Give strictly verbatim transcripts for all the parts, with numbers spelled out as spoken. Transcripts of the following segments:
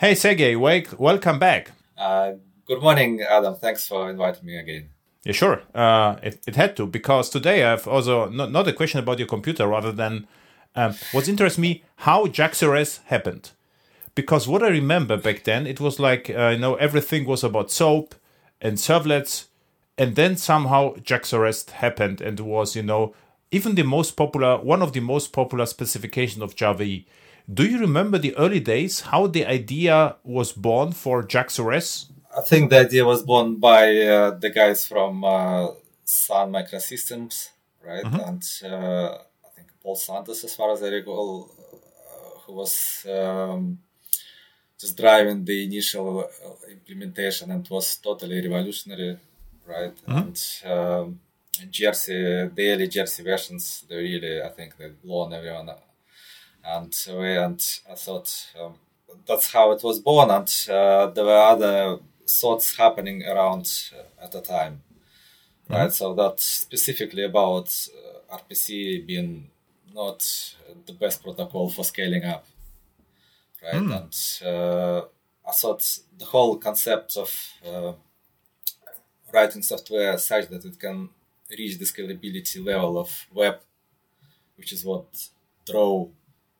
Hey, Sergey, wake, welcome back. Uh, good morning, Adam. Thanks for inviting me again. Yeah, sure. Uh, it, it had to, because today I have also not, not a question about your computer, rather than um, what interests me, how J A X R S happened. Because what I remember back then, it was like, uh, you know, everything was about SOAP and servlets. And then somehow J A X R S happened and was, you know, even the most popular, one of the most popular specifications of Java E E. Do you remember the early days, how the idea was born for J A X R S? I think the idea was born by uh, the guys from uh, Sun Microsystems, right? Mm-hmm. And uh, I think Paul Sandoz, as far as I recall, uh, who was um, just driving the initial implementation and was totally revolutionary, right? Mm-hmm. And um, Jersey, the early Jersey versions, they really, I think, they've blown everyone up. And we, and I thought um, that's how it was born. And uh, there were other thoughts happening around uh, at the time, right? Mm-hmm. So that's specifically about uh, R P C being not the best protocol for scaling up, right? Mm. And uh, I thought the whole concept of uh, writing software such that it can reach the scalability level of web, which is what drove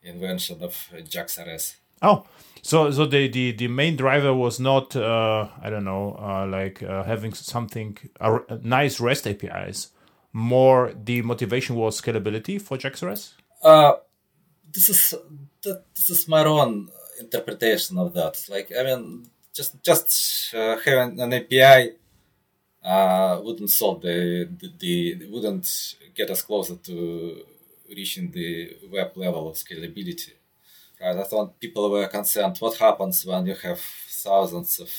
invention of J A X R S. Oh, so so the, the, the main driver was not, uh, I don't know, uh, like uh, having something, uh, nice REST A P Is. More the motivation was scalability for J A X R S? Uh, this is that, this is my own interpretation of that. Like, I mean, just just uh, having an A P I uh, wouldn't solve the, the, the, wouldn't get us closer to reaching the web level of scalability, right? I thought people were concerned what happens when you have thousands of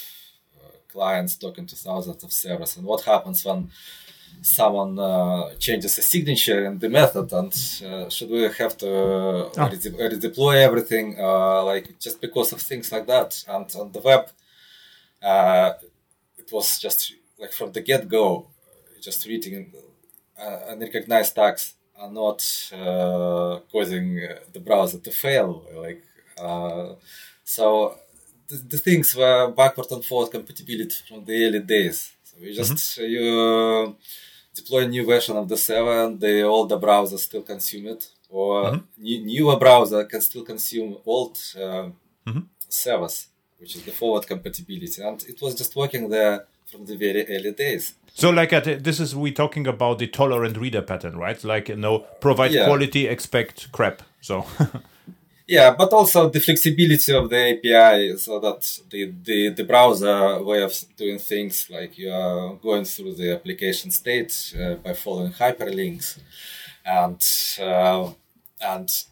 uh, clients talking to thousands of servers, and what happens when someone uh, changes a signature in the method, and uh, should we have to uh, oh. redeploy, redeploy everything, uh, like just because of things like that. And on the web, uh, it was just like from the get-go, just reading uh, unrecognized tags are not uh, causing the browser to fail. Like uh, so, the, the things were backward and forward compatibility from the early days. So you just mm-hmm. you deploy a new version of the server, and the older browser still consume it, or mm-hmm. new, newer browser can still consume old uh, mm-hmm. servers, which is the forward compatibility. And it was just working there from the very early days. So, like, at, this is we talking about the tolerant reader pattern, right? Like, you know, provide yeah. quality, expect crap. So, yeah, but also the flexibility of the A P I, so that the, the, the browser way of doing things, like you are going through the application state uh, by following hyperlinks, and uh, and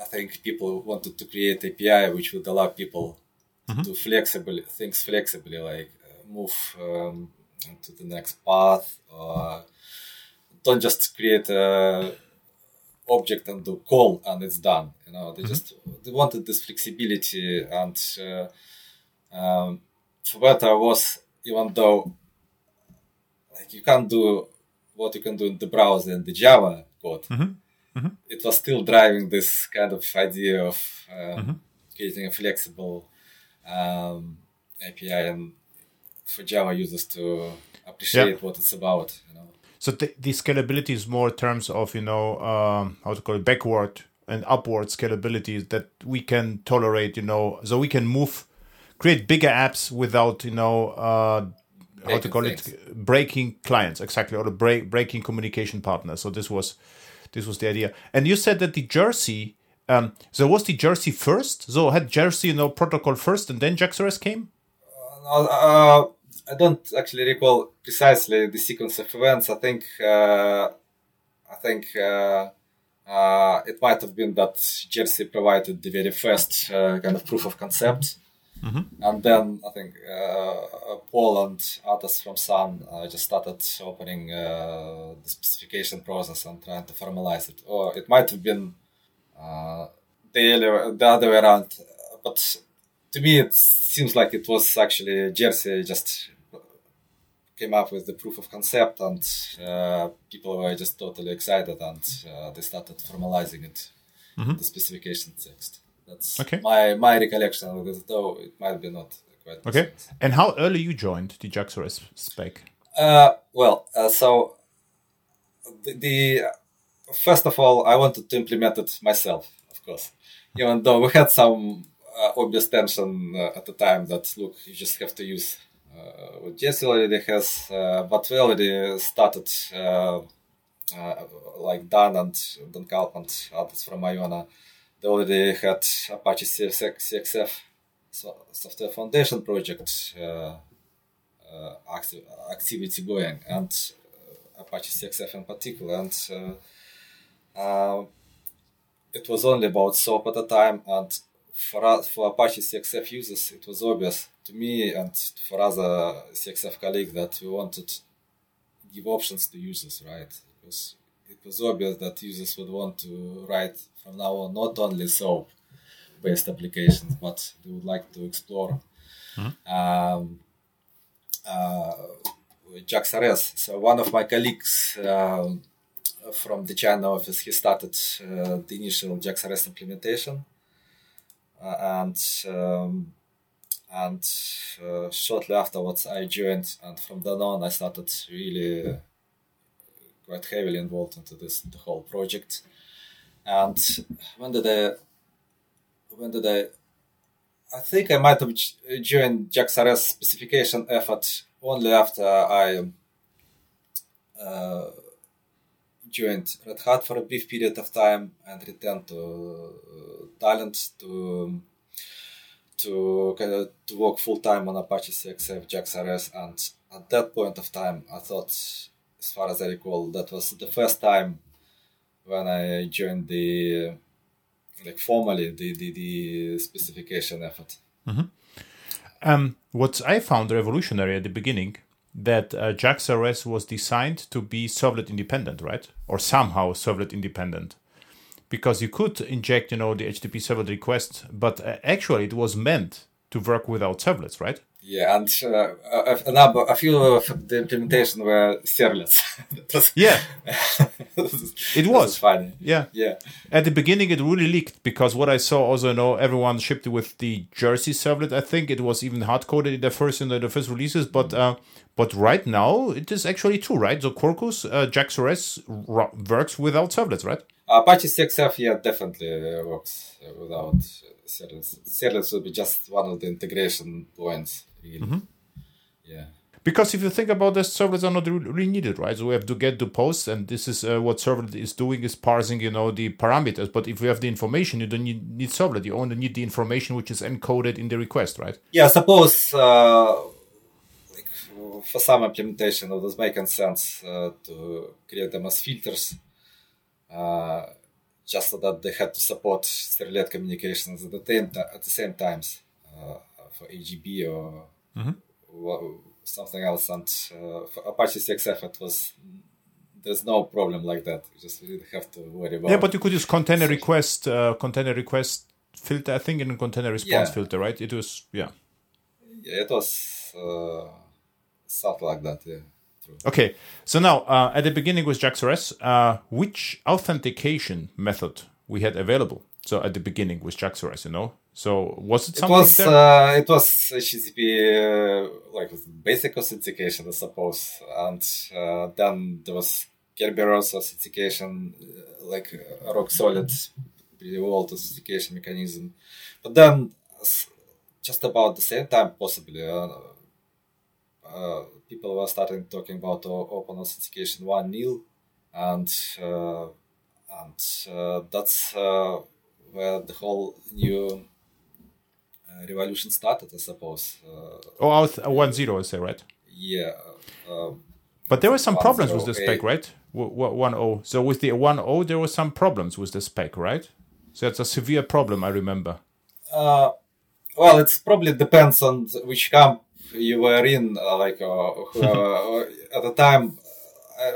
I think people wanted to create A P I which would allow people mm-hmm. to flexibly things flexibly, like move um, to the next path, or don't just create a object and do call and it's done. You know, they just they wanted this flexibility, and uh, um, Twitter was, even though like you can't do what you can do in the browser and the Java code, mm-hmm. Mm-hmm. it was still driving this kind of idea of uh, mm-hmm. creating a flexible um, A P I and for Java users to appreciate yep. what it's about, you know. So the, the scalability is more in terms of, you know, um, how to call it, backward and upward scalability that we can tolerate, you know, so we can move, create bigger apps without, you know, uh, how to call things. it, breaking clients, exactly, or break, breaking communication partners. So this was, this was the idea. And you said that the Jersey, um, so was the Jersey first? So had Jersey, you know, protocol first, and then J A X R S came? Uh, uh, I don't actually recall precisely the sequence of events. I think uh, I think uh, uh, it might have been that Jersey provided the very first uh, kind of proof of concept, mm-hmm. and then I think uh, Paul and others from Sun uh, just started opening uh, the specification process and trying to formalize it. Or it might have been uh, the, earlier, the other way around, but to me, it seems like it was actually Jersey just came up with the proof of concept, and uh, people were just totally excited, and uh, they started formalizing it, mm-hmm. the specification text. That's okay. my, my recollection, though it might be not quite. Okay. Sense. And how early you joined the J A X R S spec? Uh, well, uh, so the, the first of all, I wanted to implement it myself, of course, even though we had some uh, obvious tension uh, at the time that, look, you just have to use uh, what Jesse already has, uh, but we already started uh, uh, like Dan and Dan Kalp and others from Iona. They already had Apache C X F software foundation project uh, uh, active, activity going, and uh, Apache C X F in particular. And uh, uh, it was only about SOAP at the time. And for us, for Apache C X F users, it was obvious to me and for other C X F colleagues that we wanted to give options to users, right? Because it was obvious that users would want to write from now on not only SOAP-based applications, but they would like to explore mm-hmm. um, uh, J A X R S. So one of my colleagues uh, from the China office, he started uh, the initial J A X R S implementation, uh, and um, and uh, shortly afterwards I joined, and from then on I started really. Uh, quite heavily involved into this the whole project. And when did I when did I I think I might have joined J A X R S specification effort only after I uh, joined Red Hat for a brief period of time and returned to uh, Thailand to to uh, to work full time on Apache C X F J A X R S, and at that point of time I thought, as far as I recall, that was the first time when I joined the, like, formally the the, the specification effort. Mm-hmm. Um, what I found revolutionary at the beginning, that uh, J A X R S was designed to be servlet independent, right? Or somehow servlet independent, because you could inject, you know, the H T T P servlet request, but uh, actually it was meant to work without servlets, right? Yeah, and uh, a, a, number, a few of the implementation were servlets. was, yeah, it was funny. Yeah, yeah. At the beginning, it really leaked, because what I saw also, you know, everyone shipped with the Jersey servlet. I think it was even hard coded in the first in the, the first releases. But uh, but right now, it is actually true, right? So Quarkus uh, J A X R S r- works without servlets, right? Apache C X F, yeah, definitely works without servlets. Servlets would be just one of the integration points. Really. Mm-hmm. Yeah. Because if you think about this, servlets are not really needed, right? So we have to get the posts, and this is uh, what servlet is doing, is parsing, you know, the parameters. But if you have the information, you don't need, need servlet. You only need the information which is encoded in the request, right? Yeah, I suppose uh, like for some implementation, it was making sense uh, to create them as filters, uh, just so that they had to support servlet communications at the, time, at the same times. Uh, for A G B or mm-hmm. something else. And uh, for Apache C X F, it was, there's no problem like that. You just didn't have to worry about it. Yeah, but you could use container request, uh, container request filter, I think, and container response yeah. filter, right? It was, yeah. Yeah, it was uh, something like that, yeah. True. Okay, so now, uh, at the beginning with J A X R S, uh, which authentication method we had available? So at the beginning with J A X R S, you know? So was it something? It was, uh, it was H T T P, uh, like basic authentication, I suppose. And uh, then there was Kerberos authentication, like a rock solid, pretty old authentication mechanism. But then, just about the same time, possibly, uh, uh, people were starting talking about Open Authentication one point oh, and uh, and uh, that's uh, where the whole new Uh, revolution started, I suppose. Uh, OAuth one point oh, I say, right? Yeah. Um, but there were some problems with the spec, right? one point oh. So with the one point oh, there were some problems with the spec, right? So it's a severe problem, I remember. Uh, well, it's probably depends on which camp you were in. Uh, like uh, uh, at the time, I,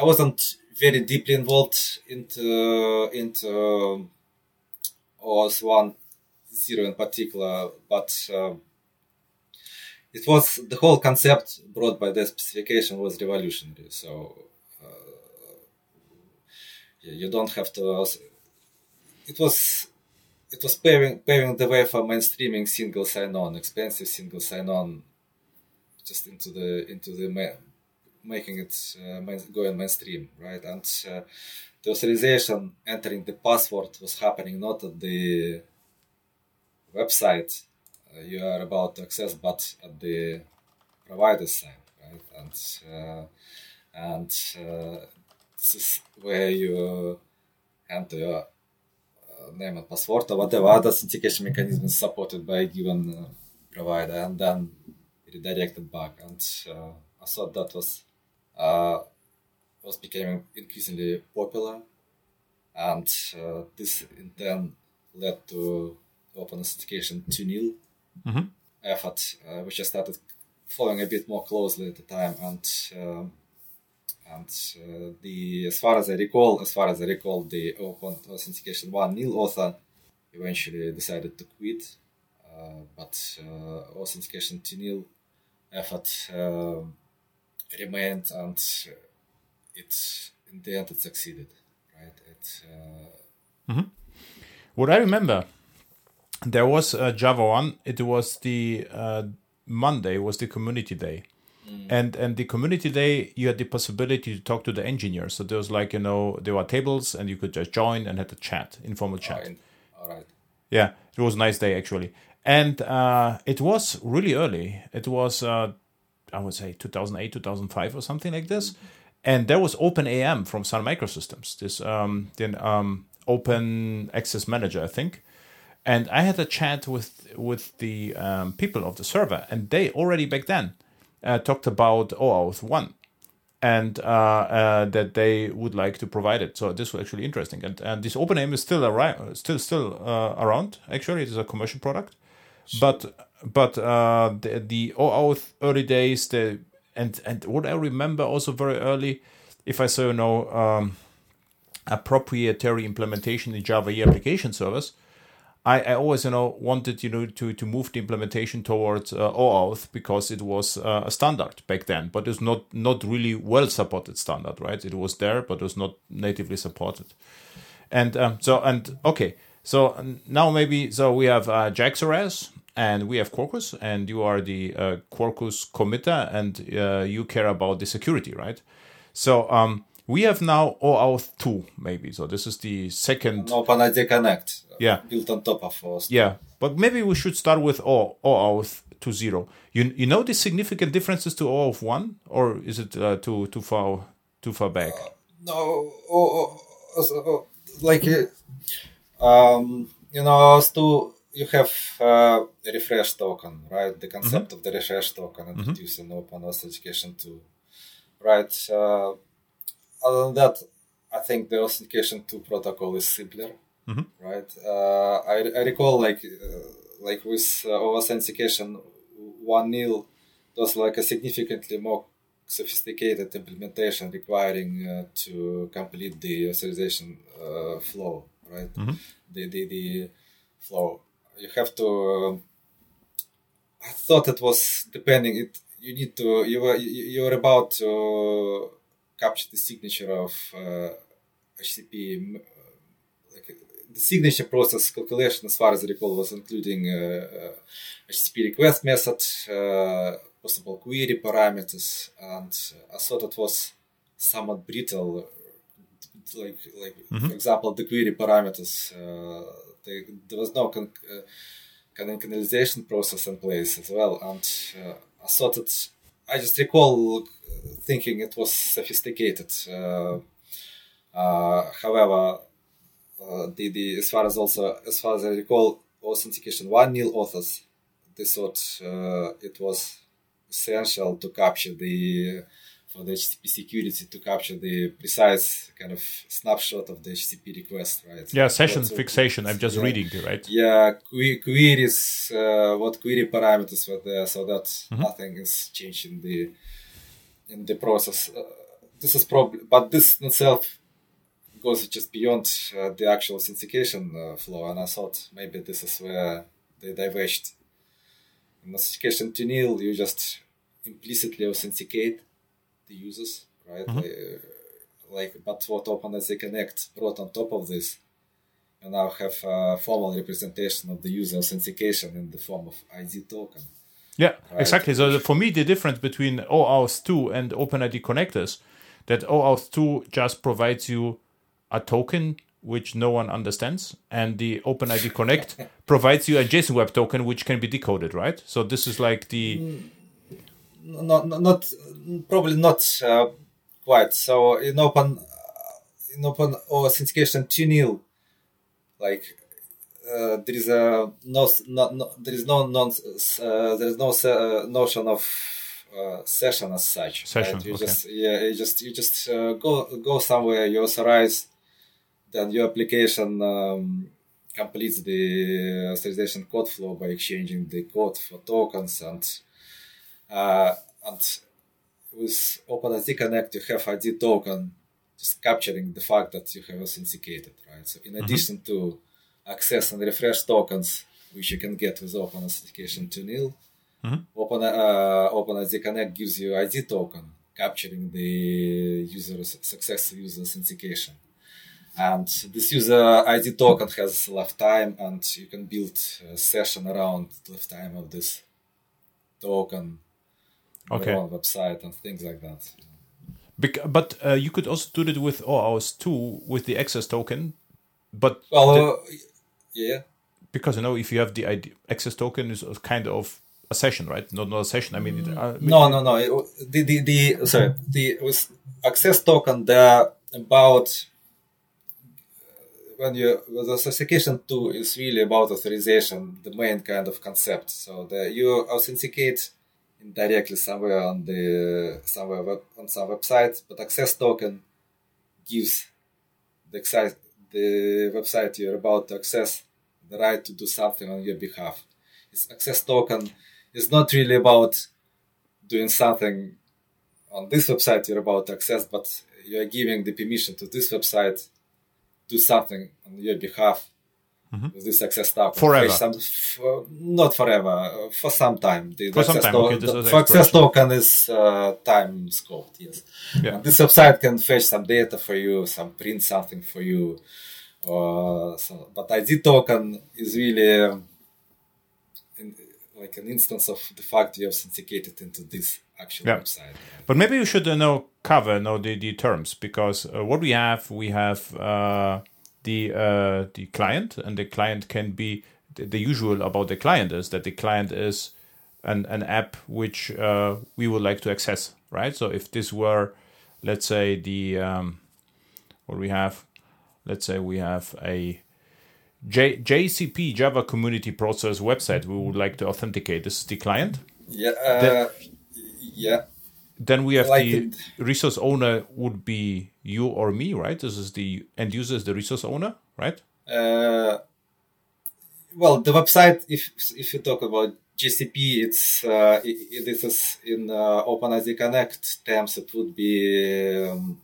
I wasn't very deeply involved into into OAuth one. Zero in particular, but uh, it was the whole concept brought by the specification was revolutionary. So uh, you don't have to. It was it was paving, paving the way for mainstreaming single sign-on, expensive single sign-on, just into the into the ma- making it uh, main, going mainstream, right? And uh, the authorization entering the password was happening not at the website uh, you are about to access, but at the provider side, right? And uh, and uh, this is where you enter your name and password or whatever other authentication mechanism is supported by a given uh, provider, and then redirected back. And uh, I thought that was uh, was becoming increasingly popular, and uh, this in turn led to open authentication to nil mm-hmm. effort, uh, which I started following a bit more closely at the time. And um, And uh, the, as far as I recall, as far as I recall, the Open Authentication One nil author eventually decided to quit. Uh, but uh, Authentication two nil effort uh, remained, and it in the end it succeeded, right? It. Uh... Mm-hmm. What I remember, there was a Java one. It was the uh, Monday was the community day. And and the community day, you had the possibility to talk to the engineers. So there was like, you know, there were tables and you could just join and had a chat, informal chat. All right. All right. Yeah, it was a nice day, actually. And uh, it was really early. It was, uh, I would say, two thousand eight, two thousand five or something like this. Mm-hmm. And there was OpenAM from Sun Microsystems, this um, then um, open access manager, I think. And I had a chat with, with the um, people of the server. And they already back then, Uh, talked about OAuth one and uh, uh, that they would like to provide it. So this was actually interesting. And, and this OpenAM is still around, still still uh, around. Actually, it is a commercial product. But but uh, the, the OAuth early days, the and and what I remember also very early, if I say, you know, um, a proprietary implementation in Java E application service, I, I always, you know, wanted, you know, to, to move the implementation towards uh, OAuth because it was uh, a standard back then, but it's not not really well supported standard, right? It was there, but it was not natively supported. And um, so and okay, so now maybe so we have uh, J A X R S and we have Quarkus, and you are the uh, Quarkus committer, and uh, you care about the security, right? So um, we have now OAuth two, maybe. So this is the second OpenID Connect. Yeah, built on top of OAuth. Yeah, but maybe we should start with OAuth two point oh. You you know the significant differences to OAuth one, or is it uh, too too far too far back? Uh, no, oh, oh, oh, like um, you know, OAuth two, you have uh, a refresh token, right? The concept mm-hmm. of the refresh token introduced mm-hmm. in Open Authentication two, right? Uh, other than that, I think the Authentication two protocol is simpler. Mm-hmm. Right, uh, I, I recall like uh, like with uh, authentication one nil, was like a significantly more sophisticated implementation requiring uh, to complete the authorization uh, flow, right? Mm-hmm. The, the the flow you have to. Uh, I thought it was depending. It you need to you were you, you were about to capture the signature of uh, H C P. The signature process calculation, as far as I recall, was including uh, uh, H T T P request method, uh, possible query parameters, and I thought it was somewhat brittle. Like, like mm-hmm. for example, the query parameters, uh, they, there was no con- uh, concatenation process in place as well, and uh, I thought it. I just recall thinking it was sophisticated. Uh, uh, however. Uh, the, the, as far as also as far as I recall, authentication one nil authors, they thought uh, it was essential to capture the for the H T T P security to capture the precise kind of snapshot of the H T T P request, right? Yeah, session also, fixation. I'm just yeah, reading, right? Yeah, que- queries. Uh, what query parameters were there, so that mm-hmm. nothing is changed in the in the process. Uh, this is probably, but this in itself. Goes just beyond uh, the actual authentication uh, flow, and I thought maybe this is where they diverged. In authentication to nil, you just implicitly authenticate the users, right? Mm-hmm. Like, like, but what OpenID Connect brought on top of this and now have a formal representation of the user authentication in the form of I D token. Yeah, right? Exactly. So for me, the difference between O auth two and OpenID connectors, that O auth two just provides you a token which no one understands, and the OpenID Connect provides you a JSON Web Token which can be decoded, right? So this is like the... Not, not, not probably not uh, quite. So in open, in open authentication two point oh, like uh, there is a no, no, no there is no non, uh, there is no uh, notion of uh, session as such. Session, right? you okay. just yeah, you just you just uh, go go somewhere, you authorize. Then your application um, completes the authorization code flow by exchanging the code for tokens, and uh, and with OpenID Connect you have I D token, just capturing the fact that you have authenticated, right? So in mm-hmm. addition to access and refresh tokens, which you can get with Open Authentication two point oh, mm-hmm. Open uh, OpenID Connect gives you I D token, capturing the user successful user authentication. And this user I D token has lifetime, and you can build a session around the lifetime of this token on okay. your own website and things like that. Bec- but uh, you could also do that with OAuth two with the access token. But well, the, uh, yeah, because you know if you have the I D, access token is kind of a session, right? Not not a session. I mean, it, uh, no, no, no. It, the the the sorry the with access token they're about. When you with authentication two is really about authorization, the main kind of concept. So the, you authenticate indirectly somewhere on the somewhere web, on some website, but access token gives the, exi- the website you're about to access the right to do something on your behalf. It's access token is not really about doing something on this website you're about to access, but you are giving the permission to this website. Do something on your behalf mm-hmm. with this access token. Forever. Some, for, not forever, for some time. The, for the some access, time. To, okay, the, for access token is uh, time scoped, yes. Yeah. This website can fetch some data for you, some print something for you. Uh, so, but I D token is really um, in, like an instance of the fact you authenticated into this actual yeah. website. But maybe you should uh, know cover you know, the, the terms, because uh, what we have, we have uh, the uh, the client, and the client can be, the, the usual about the client is that the client is an, an app which uh, we would like to access, right? So if this were, let's say the, um, what we have, let's say we have a J- JCP, Java Community Process website we would like to authenticate. This is the client. Yeah. Uh... The, Yeah. Then we have like the it. resource owner would be you or me, right? This is the end user is the resource owner, right? Uh, well, the website, if if you talk about G C P, it's uh, it, this is in uh, OpenID Connect terms. It would be um,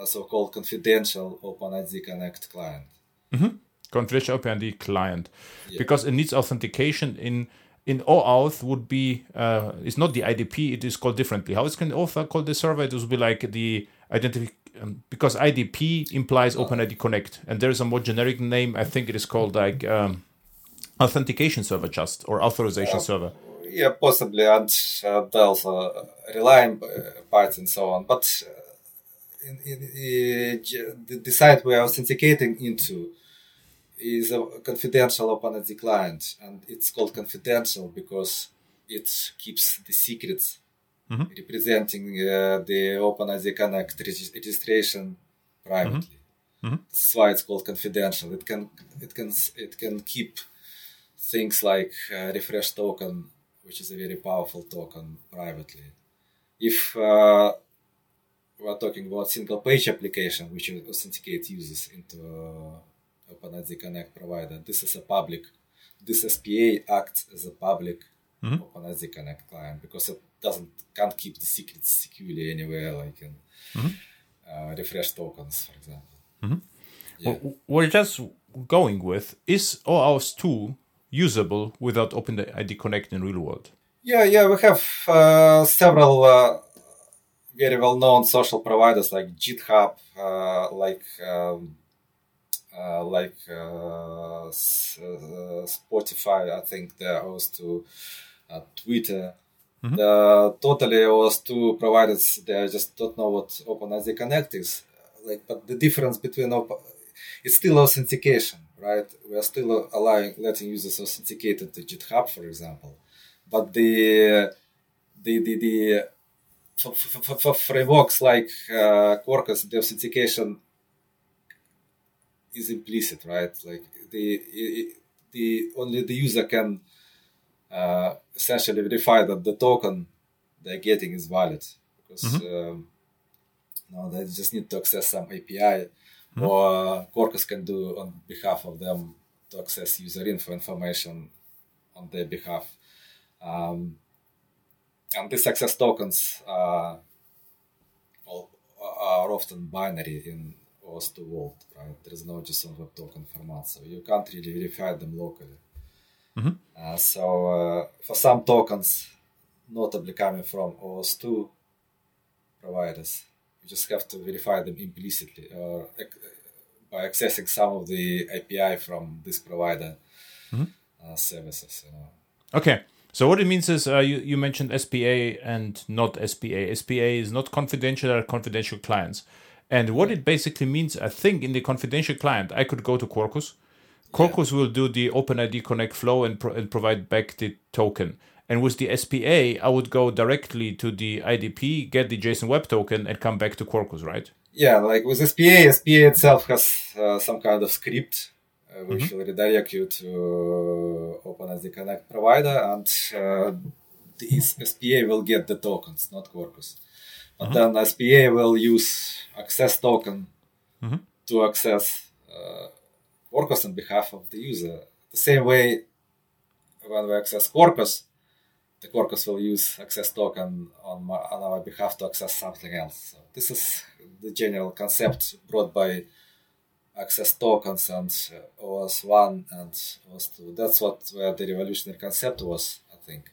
a so-called confidential OpenID Connect client. Mm-hmm. Confidential OpenID client, yeah. Because it needs authentication in. In OAuth would be, uh, it's not the I D P, it is called differently. How is can OAuth called the server? It would be like the identity, um, because I D P implies OpenID Connect. And there is a more generic name, I think it is called like um, authentication server just, or authorization uh, server. Yeah, possibly, and uh, there's uh, relying parts and so on. But uh, in, in, in, the, the site we are authenticating into is a confidential OpenID client, and it's called confidential because it keeps the secrets mm-hmm. representing uh, the OpenID Connect reg- registration privately. Mm-hmm. That's why it's called confidential. It can it can it can keep things like uh, refresh token, which is a very powerful token, privately. If uh, we're talking about single page application, which authenticate users into uh, OpenID Connect provider. This is a public. This S P A acts as a public mm-hmm. OpenID Connect client because it doesn't can't keep the secrets securely anywhere, like in mm-hmm. uh, refresh tokens, for example. Mm-hmm. Yeah. Well, we're just going with is OAuth two usable without OpenID Connect in real world? Yeah, yeah, we have uh, several uh, very well known social providers like GitHub, uh, like. Um, uh, like uh, s- uh, Spotify, I think they're host to uh, Twitter. Mm-hmm. The totally O auth two providers, they just don't know what OpenID Connect is. Like, but the difference between op- it's still authentication, right? We are still allowing letting users authenticate to GitHub, for example. But the the the, the for, for, for frameworks like uh, Quarkus, the authentication is implicit, right? Like the the, the only the user can uh, essentially verify that the token they're getting is valid, because mm-hmm. um, no, they just need to access some A P I. Mm-hmm. Or Quarkus can do on behalf of them to access user info information on their behalf. Um, and these access tokens are, are often binary in O auth two world, right? There is no JSON Web Token format, so you can't really verify them locally. Mm-hmm. Uh, so uh, for some tokens, notably coming from O auth two providers, just have to verify them implicitly uh, by accessing some of the A P I from this provider mm-hmm. uh, services. You know. Okay. So what it means is uh, you, you mentioned S P A and not S P A. S P A is not confidential or confidential clients. And what it basically means, I think, in the confidential client, I could go to Quarkus. Quarkus yeah. will do the OpenID Connect flow and, pro- and provide back the token. And with the S P A, I would go directly to the I D P, get the JSON Web Token, and come back to Quarkus, right? Yeah, like with S P A, S P A itself has uh, some kind of script uh, which mm-hmm. will redirect you to OpenID Connect provider, and uh, this S P A will get the tokens, not Quarkus. But mm-hmm. then S P A will use access token mm-hmm. to access uh, Quarkus on behalf of the user. The same way when we access Quarkus, the Quarkus will use access token on, my, on our behalf to access something else. So this is the general concept brought by access tokens and uh, O auth one and O auth two. That's what where the revolutionary concept was, I think.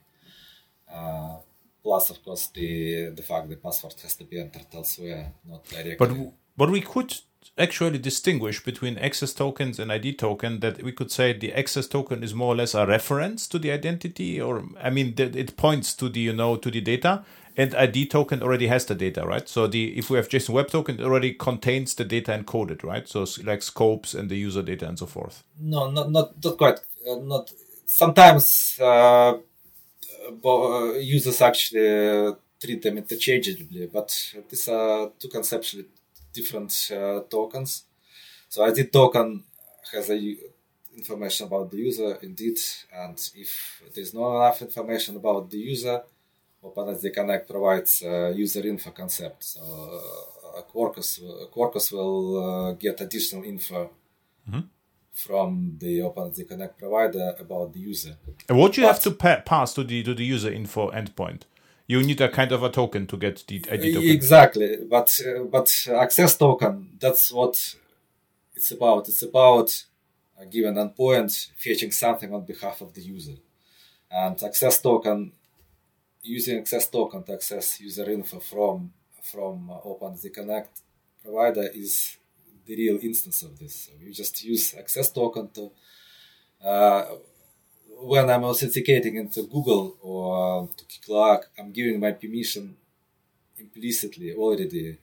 Uh, plus, of course, the the fact the password has to be entered elsewhere, not directly. But but we could actually distinguish between access tokens and I D token, that we could say the access token is more or less a reference to the identity, or I mean th- it points to the, you know, to the data, and I D token already has the data, right? So the if we have JSON Web Token, it already contains the data encoded, right? So like scopes and the user data and so forth. No, not not, not quite. Uh, not sometimes uh, users actually treat them interchangeably, but these are two conceptually different uh, tokens. So I D token has a u- information about the user, indeed, and if there's not enough information about the user, OpenID Connect provides uh, user info concept. So uh, a Quarkus, a Quarkus will uh, get additional info mm-hmm. from the OpenID Connect provider about the user. And what do you but, have to pa- pass to the to the user info endpoint? You need a kind of a token to get the I D token. Exactly, but uh, but access token, that's what it's about. It's about a given endpoint fetching something on behalf of the user. And access token, using access token to access user info from from OpenID Connect provider is the real instance of this. So you just use access token to uh, when I'm authenticating into Google or to Clark, I'm giving my permission implicitly already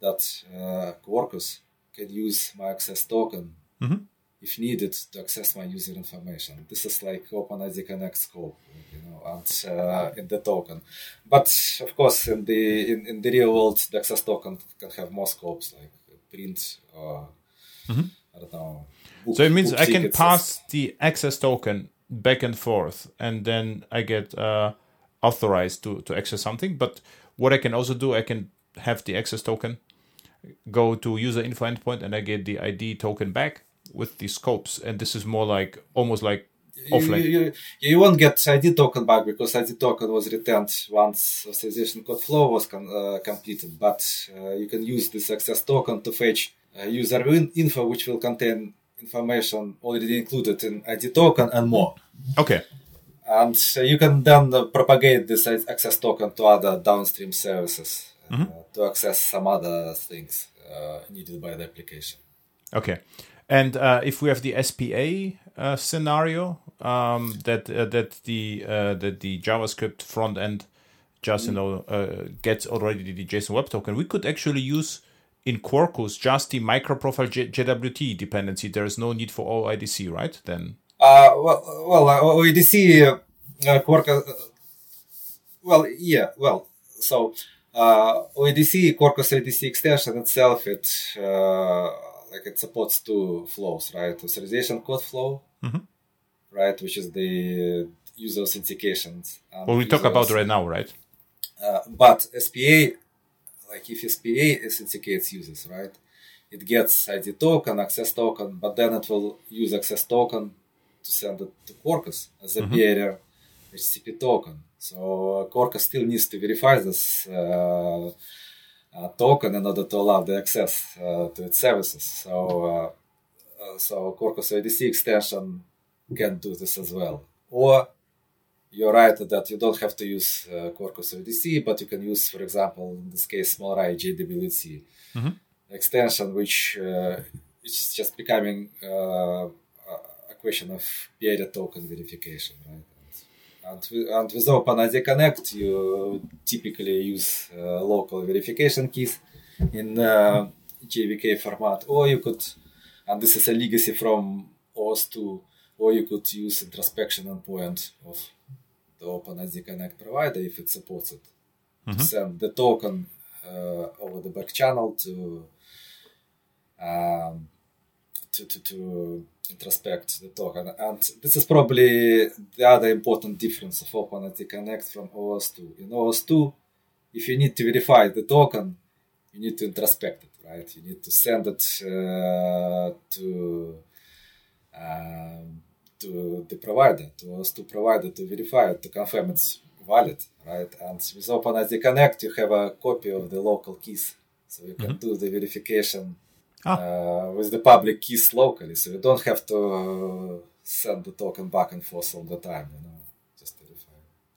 that uh, Quarkus can use my access token mm-hmm. if needed to access my user information. This is like OpenID Connect scope, you know, and uh, in the token. But of course, in the in, in the real world, the access token can have more scopes, like print or mm-hmm. I don't know. Book, so it means I can pass the access token back and forth, and then I get uh, authorized to, to access something. But what I can also do, I can have the access token go to user info endpoint, and I get the I D token back with the scopes. And this is more like almost like offline. You, you, you won't get I D token back, because I D token was returned once authorization code flow was con- uh, completed. But uh, you can use this access token to fetch uh, user info, which will contain information already included in I D token and more. Okay. And uh, you can then uh, propagate this access token to other downstream services uh, mm-hmm. to access some other things uh, needed by the application. Okay. And uh, if we have the S P A uh, scenario, um, that uh, that the uh, that the JavaScript front end just you know uh, gets already the JSON Web Token, we could actually use in Quarkus just the MicroProfile J- JWT dependency. There is no need for O I D C, right? Then. Uh, well, well, uh, O I D C uh, Quarkus. Uh, well, yeah, well, so uh, O I D C Quarkus O I D C extension itself, it uh, like it supports two flows, right? Authorization code flow, mm-hmm. right, which is the user authentication. Um, well, we talk about right now, right? Uh, but S P A, like if S P A authenticates users, right, it gets I D token, access token, but then it will use access token to send it to Quarkus as a mm-hmm. bearer H T T P token. So Quarkus still needs to verify this uh, uh, token in order to allow the access uh, to its services. So uh, uh, so Quarkus O I D C extension can do this as well. Or you're right that you don't have to use uh, Quarkus O I D C, but you can use, for example, in this case, SmallRye J W T mm-hmm. extension, which uh, is just becoming uh, a question of bearer token verification, right? And, we, and with OpenID Connect, you typically use uh, local verification keys in uh, J W K format, or you could, and this is a legacy from OAuth two, or you could use introspection endpoint of the OpenID Connect provider if it supports it. Mm-hmm. To send the token uh, over the back channel to, um, to, to, to introspect the token. And this is probably the other important difference of OpenID Connect from OAuth two. In OAuth two, if you need to verify the token, you need to introspect it, right? You need to send it uh, to uh, to the provider, to OAuth two provider to verify it, to confirm it's valid, right? And with OpenID Connect, you have a copy of the local keys. So you can mm-hmm. do the verification Uh, with the public keys locally, so you don't have to send the token back and forth all the time, you know, just verify.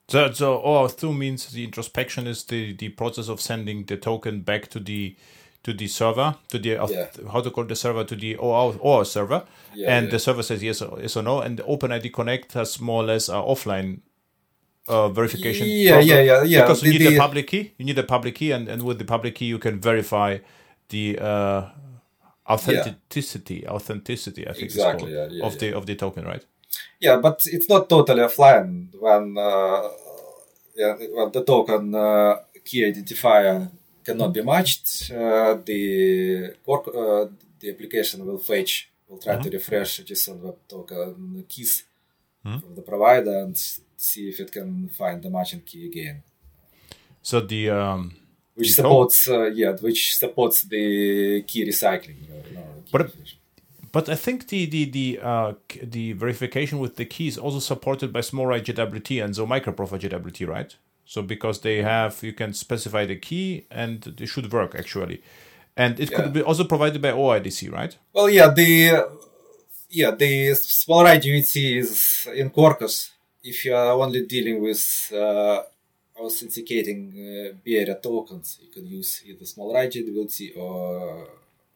So, so OAuth two means the introspection is the, the process of sending the token back to the to the server, to the yeah. how to call the server, to the OAuth, OAuth server, yeah, and yeah. the server says yes or, yes or no, and the OpenID Connect has more or less an offline uh, verification. Yeah, process. yeah, yeah, yeah. Because the, you need the, a public key, you need a public key, and, and with the public key you can verify the. Uh, Authenticity, yeah. authenticity. I think exactly, it's called, yeah, yeah, of yeah. the of the token, right? Yeah, but it's not totally offline when uh, yeah, when the token uh, key identifier cannot be matched. Uh, the uh, the application will fetch, will try mm-hmm. to refresh JSON Web Token keys mm-hmm. from the provider and see if it can find the matching key again. So the. Um, Which supports, uh, yeah, which supports the key recycling. You know, key but, but I think the the the uh, the verification with the key is also supported by SmallRye J W T and so MicroProfile J W T, right? So because they have, you can specify the key and it should work actually, and it yeah. could be also provided by O I D C, right? Well, yeah, the yeah the SmallRye J W T is in Quarkus if you are only dealing with. Uh, Authenticating uh, bearer tokens, you can use either SmallRye J W T or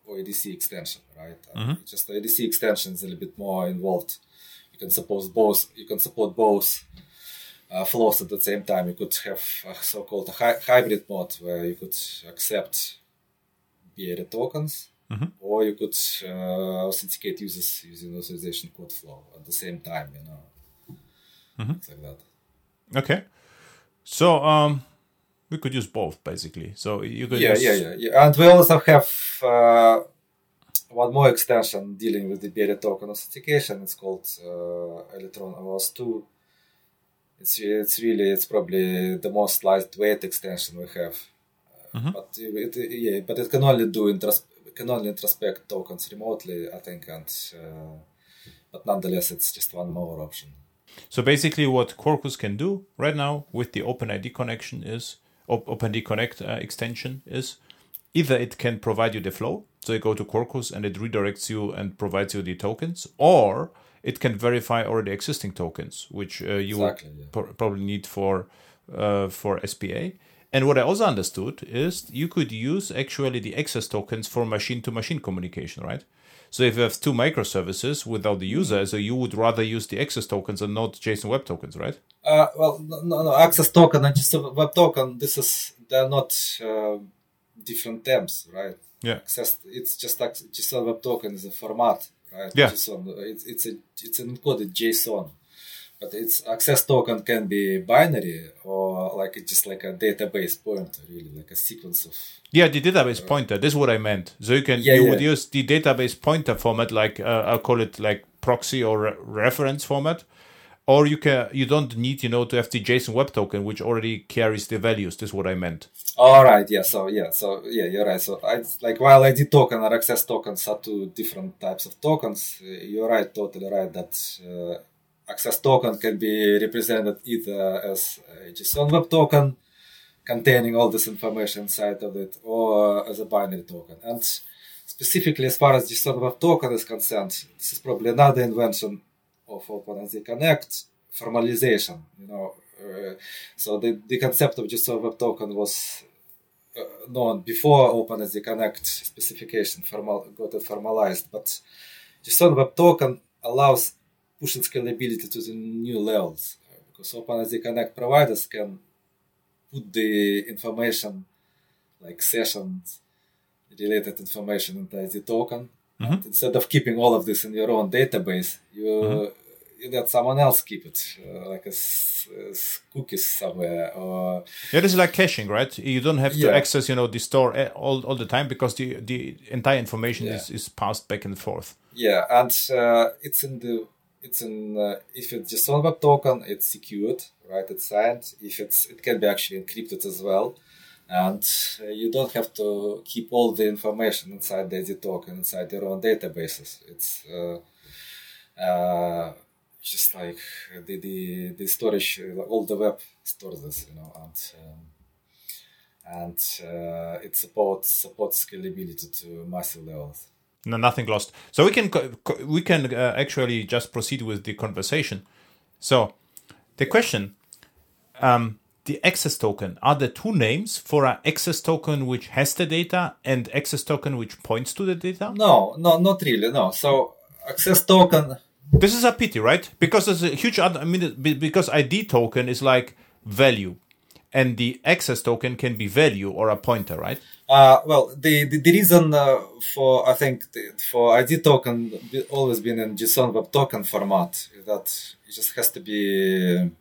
O I D C extension, right? Mm-hmm. Just O I D C extension is a little bit more involved. You can support both. You can support both uh, flows at the same time. You could have a so-called hi- hybrid mode where you could accept bearer tokens, mm-hmm. or you could uh, authenticate users using authorization code flow at the same time. You know, mm-hmm. things like that. Okay. So um, we could use both, basically. So you could yeah, use... yeah, yeah, yeah. And we also have uh, one more extension dealing with the bearer token authentication. It's called uh, Electron OAuth two. It's it's really it's probably the most lightweight extension we have. Mm-hmm. But it, it yeah, but it can only do intros- can only introspect tokens remotely, I think. And uh, but nonetheless, it's just one more option. So basically what Quarkus can do right now with the OpenID connection is, OpenID Connect uh, extension is, either it can provide you the flow, so you go to Quarkus and it redirects you and provides you the tokens, or it can verify already existing tokens, which uh, you exactly, yeah. pr- probably need for uh, for S P A. And what I also understood is you could use actually the access tokens for machine-to-machine communication, right? So if you have two microservices without the user, so you would rather use the access tokens and not JSON Web Tokens, right? Uh, well, no, no, access token and JSON Web Token, this is, they're not uh, different terms, right? Yeah. Access, it's just like JSON Web Token is a format, right? Yeah. JSON, it's, it's, a, it's an encoded JSON. But its access token can be binary or like it's just like a database pointer, really, like a sequence of... Yeah, the database uh, pointer. This is what I meant. So you can yeah, you yeah. would use the database pointer format, like uh, I'll call it like proxy or re- reference format, or you can you don't need you know to have the JSON Web Token, which already carries the values. This is what I meant. All right. Yeah. So yeah. So yeah, you're right. So I, like while I D token or access tokens are two different types of tokens. You're right. Totally right. That. Uh, Access token can be represented either as a JSON Web Token containing all this information inside of it or as a binary token. And specifically as far as JSON Web Token is concerned, this is probably another invention of OpenID Connect, formalization. You know, uh, so the, the concept of JSON Web Token was uh, known before OpenID Connect specification formal, got it formalized, but JSON Web Token allows pushing scalability to the new levels because OpenID Connect providers can put the information, like sessions related information, into I D token. Mm-hmm. And instead of keeping all of this in your own database, you, mm-hmm. you let someone else keep it, uh, like as, as cookies somewhere. Or yeah, this is like caching, right? You don't have yeah. to access, you know, the store all all the time because the the entire information yeah. is, is passed back and forth. Yeah, and uh, it's in the It's in uh, if it's JSON Web Token, it's secured, right? It's signed. If it's, it can be actually encrypted as well, and uh, you don't have to keep all the information inside the I D token inside your own databases. It's uh, uh, just like the, the the storage, all the web stores this, you know, and um, and uh, it supports supports scalability to massive levels. No, nothing lost. So we can we can uh, actually just proceed with the conversation. So the question, um, the access token, are there two names for an access token which has the data and access token which points to the data? No, no, not really, no. So access token... This is a pity, right? Because there's a huge... Ad- I mean, because I D token is like value. And the access token can be value or a pointer, right? Uh, well, the, the, the reason uh, for, I think, the, for I D token be, always been in JSON Web Token format, that it just has to be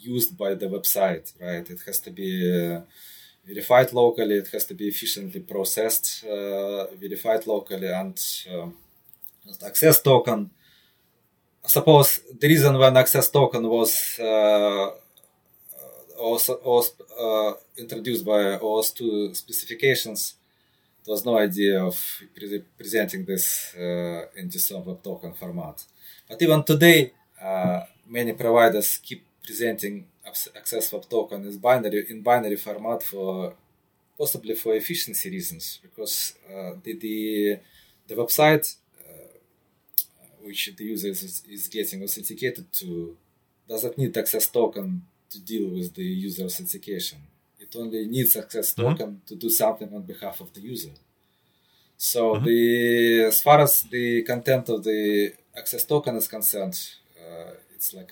used by the website, right? It has to be uh, verified locally, it has to be efficiently processed, uh, verified locally, and um, access token. I suppose the reason when access token was... Uh, Also, uh, introduced by OAuth two specifications, there was no idea of pre- presenting this uh, in JSON Web Token format. But even today, uh, many providers keep presenting access web token as binary in binary format for possibly for efficiency reasons, because uh, the, the the website uh, which the user is, is getting authenticated to doesn't need access token to deal with the user authentication. It only needs access token mm-hmm. to do something on behalf of the user. So mm-hmm. the as far as the content of the access token is concerned, uh, it's like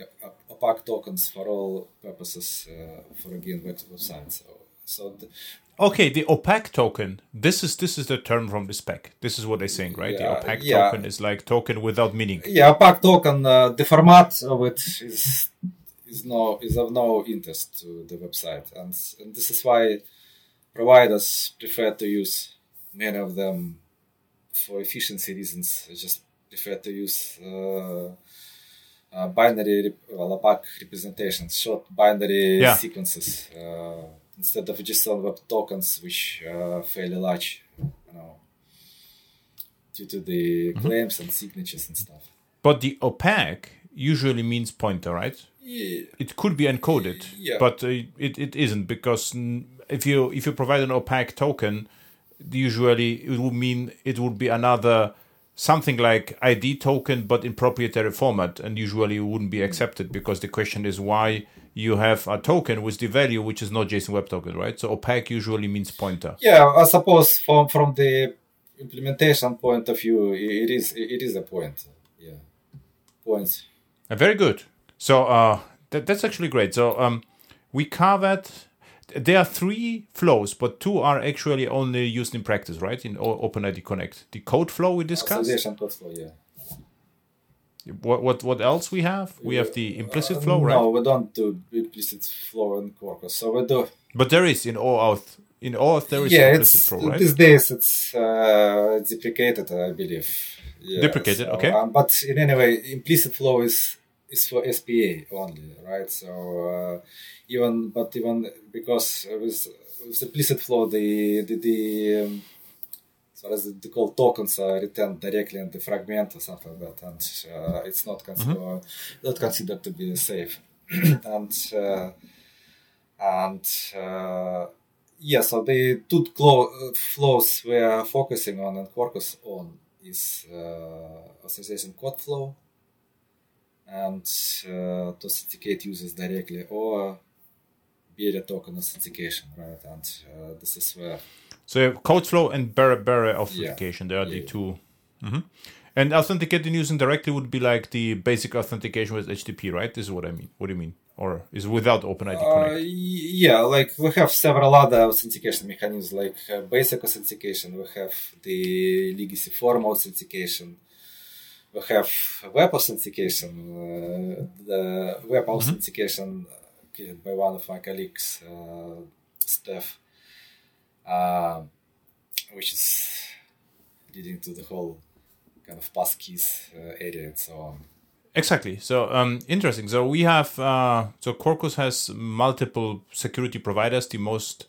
opaque tokens for all purposes uh, for again websites. So, so the, okay, the opaque token. This is this is the term from the spec. This is what they're saying, right? Yeah, the opaque yeah. token is like token without meaning. Yeah, opaque token. Uh, the format of it is. Is no is of no interest to the website, and, and this is why providers prefer to use many of them for efficiency reasons. They just prefer to use uh, uh, binary well, opaque representations, short binary yeah. sequences uh, instead of JSON Web Tokens, which are fairly large, you know, due to the mm-hmm. claims and signatures and stuff. But the opaque usually means pointer, right? It could be encoded, yeah. but uh, it, it isn't, because if you if you provide an opaque token, usually it would mean it would be another something like I D token, but in proprietary format, and usually it wouldn't be accepted because the question is why you have a token with the value which is not JSON Web Token, right? So opaque usually means pointer. Yeah, I suppose from from the implementation point of view, it is it is a point. Yeah, points. Uh, very good. So uh, that, that's actually great. So um, we covered. There are three flows, but two are actually only used in practice, right? In OpenID Connect, the code flow we discussed. Association code flow, yeah. What what what else we have? We have the implicit flow, uh, no, right? No, we don't do implicit flow in Quarkus. So we do. But there is in OAuth. In OAuth there is yeah, implicit flow, right? These days it's uh, deprecated, I believe. Yeah, deprecated, so, okay. Um, but in any way, implicit flow is is for S P A only, right? So uh, even but even because with, with implicit flow the the, the um, so as they call tokens are uh, returned directly in the fragment or something like that, and uh, it's not considered mm-hmm. not considered to be safe. and uh, and uh, yeah, so the two clo- flows we are focusing on and Quarkus on is uh, association code flow and uh, to authenticate users directly or bearer token authentication, right? And uh, this is where. So code flow and bearer bearer authentication. Yeah. They are yeah. the two. Mm-hmm. And authenticating using directly would be like the basic authentication with H T T P, right? This is what I mean. What do you mean? Or is without OpenID Connect? Uh, yeah, like we have several other authentication mechanisms, like uh, basic authentication. We have the legacy form authentication. We have web authentication. Uh, the web mm-hmm. authentication created by one of my colleagues, uh, Steph. Uh, which is leading to the whole kind of passkeys uh, area and so on. Exactly. So um, interesting. So we have uh, so Quarkus has multiple security providers. The most,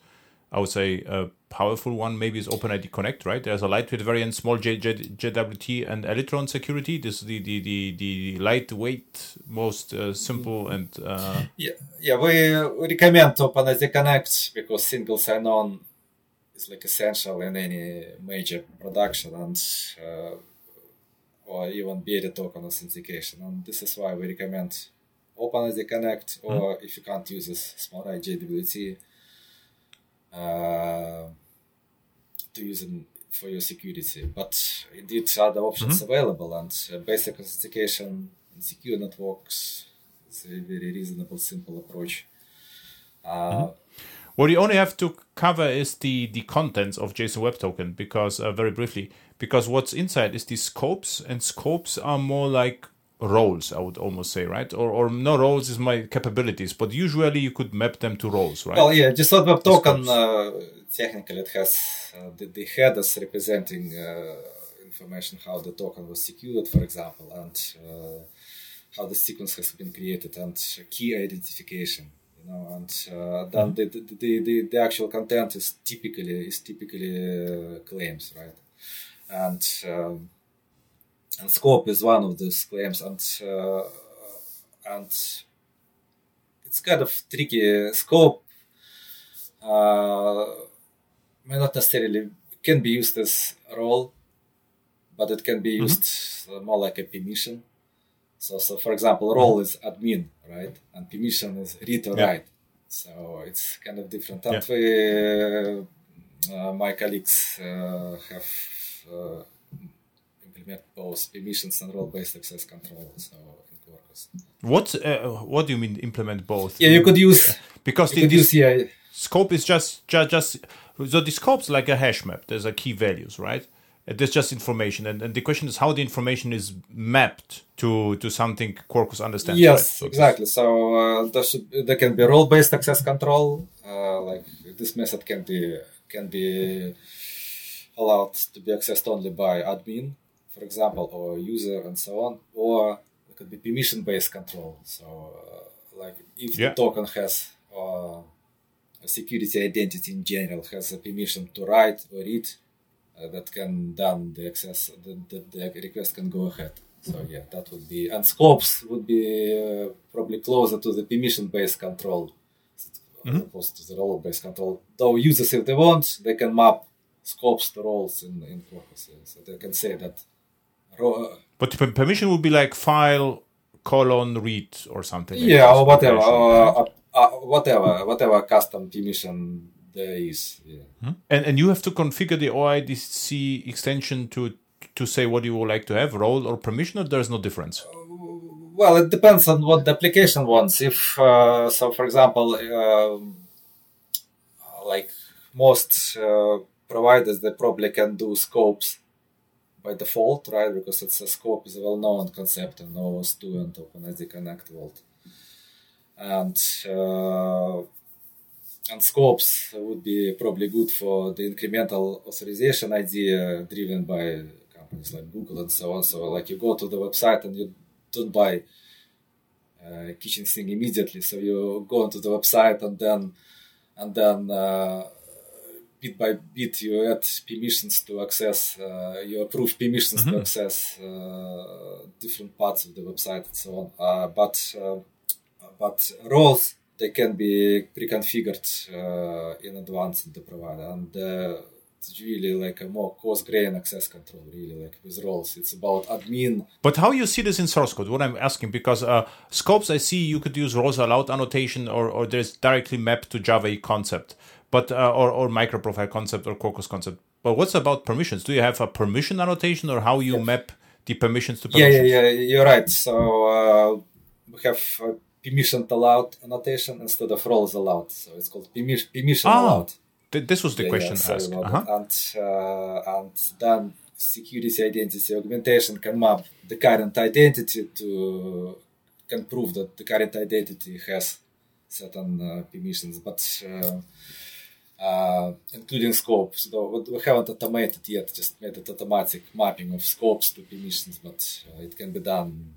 I would say, uh, powerful one maybe is OpenID Connect, right? There's a lightweight variant, small J- J- J W T and Elytron security. This is the the, the, the lightweight, most uh, simple and uh... yeah yeah. We, uh, we recommend OpenID Connect because single sign-on. Like essential in any major production and uh, or even bearer token authentication, and this is why we recommend OpenID Connect or mm. if you can't use this SmallRye J W T uh, to use it for your security. But indeed, other options mm-hmm. available and uh, basic authentication and secure networks is a very reasonable, simple approach. Uh, mm-hmm. What you only have to cover is the, the contents of JSON Web Token, because, uh, very briefly, because what's inside is the scopes, and scopes are more like roles, I would almost say, right? Or or no, roles is my capabilities, but usually you could map them to roles, right? Well, yeah, JSON Web Token, uh, technically, it has uh, the, the headers representing uh, information, how the token was secured, for example, and uh, how the sequence has been created, and key identification. You know, and uh, then mm-hmm. the, the, the, the actual content is typically is typically uh, claims, right? And um, and scope is one of those claims, and uh, and it's kind of tricky. Scope uh, may not necessarily can be used as a role, but it can be used mm-hmm. more like a permission. So, so for example, role is admin, right? And permission is read or yeah. write. So it's kind of different. And yeah. we, uh, my colleagues uh, have uh, implemented both permissions and role-based access control. So in Quarkus. What uh, what do you mean implement both? Yeah, you could use because you the could use, yeah. scope is just, just just so the scope's like a hash map. There's a key values, right? There's just information, and, and the question is how the information is mapped to, to something Quarkus understands. Yes, right? So exactly. So uh, there should there can be role-based access control. Uh, like this method can be can be allowed to be accessed only by admin, for example, or user, and so on. Or it could be permission-based control. So uh, like if yeah. the token has uh, a security identity in general, has a permission to write or read. Uh, that can done the access, the, the, the request can go ahead. So yeah, that would be, and scopes would be uh, probably closer to the permission-based control mm-hmm. as opposed to the role-based control. Though users, if they want, they can map scopes to roles in, in Quarkus. Yeah. So they can say that. Ro- but the permission would be like file, colon, read or something. Like yeah, or whatever, or, uh, uh, whatever, whatever custom permission There is, yeah. Hmm? And and you have to configure the O I D C extension to to say what you would like to have, role or permission, or there's no difference? Uh, well, it depends on what the application wants. If uh, so, for example, uh, like most uh, providers, they probably can do scopes by default, right? Because it's a scope is a well-known concept in O auth two and OpenID Connect world, and uh, and scopes would be probably good for the incremental authorization idea driven by companies like Google and so on. So like you go to the website and you don't buy a kitchen sink immediately. So you go onto the website and then and then uh, bit by bit you add permissions to access, uh, you approve permissions mm-hmm. to access uh, different parts of the website and so on. Uh, but uh, but roles, they can be pre-configured uh, in advance in the provider, and uh, it's really like a more coarse-grained access control, really, like with roles. It's about admin. But how you see this in source code? What I'm asking, because uh, scopes, I see you could use roles allowed annotation, or, or there's directly mapped to Java concept, but uh, or or MicroProfile concept or Quarkus concept. But what's about permissions? Do you have a permission annotation, or how you yes. map the permissions to permissions? Yeah, yeah, yeah. You're right. So uh, we have. Uh, Permission allowed annotation instead of roles allowed, so it's called permission, permission ah, allowed. Th- this was the yeah, question yeah, asked. Uh-huh. And uh, and then security identity augmentation can map the current identity to can prove that the current identity has certain uh, permissions, but uh, uh, including scopes. So we haven't automated yet; just made it automatic mapping of scopes to permissions, but uh, it can be done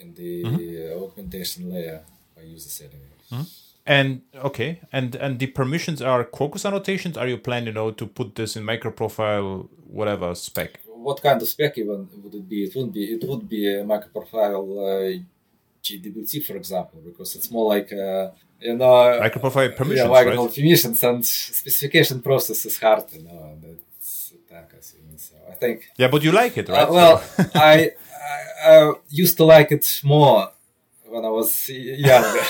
in the mm-hmm. augmentation layer by users anyway. Mm-hmm. And okay, and and the permissions are Quarkus annotations. Are you planning, you know, to put this in MicroProfile, whatever spec? What kind of spec even would it be? It would be it would be a MicroProfile uh, J W T, for example, because it's more like uh, you know MicroProfile permissions, yeah, micro right? permissions and specification process is hard, you know. And it's so I think yeah, but you like it, right? Uh, well, I. I uh, used to like it more when I was younger.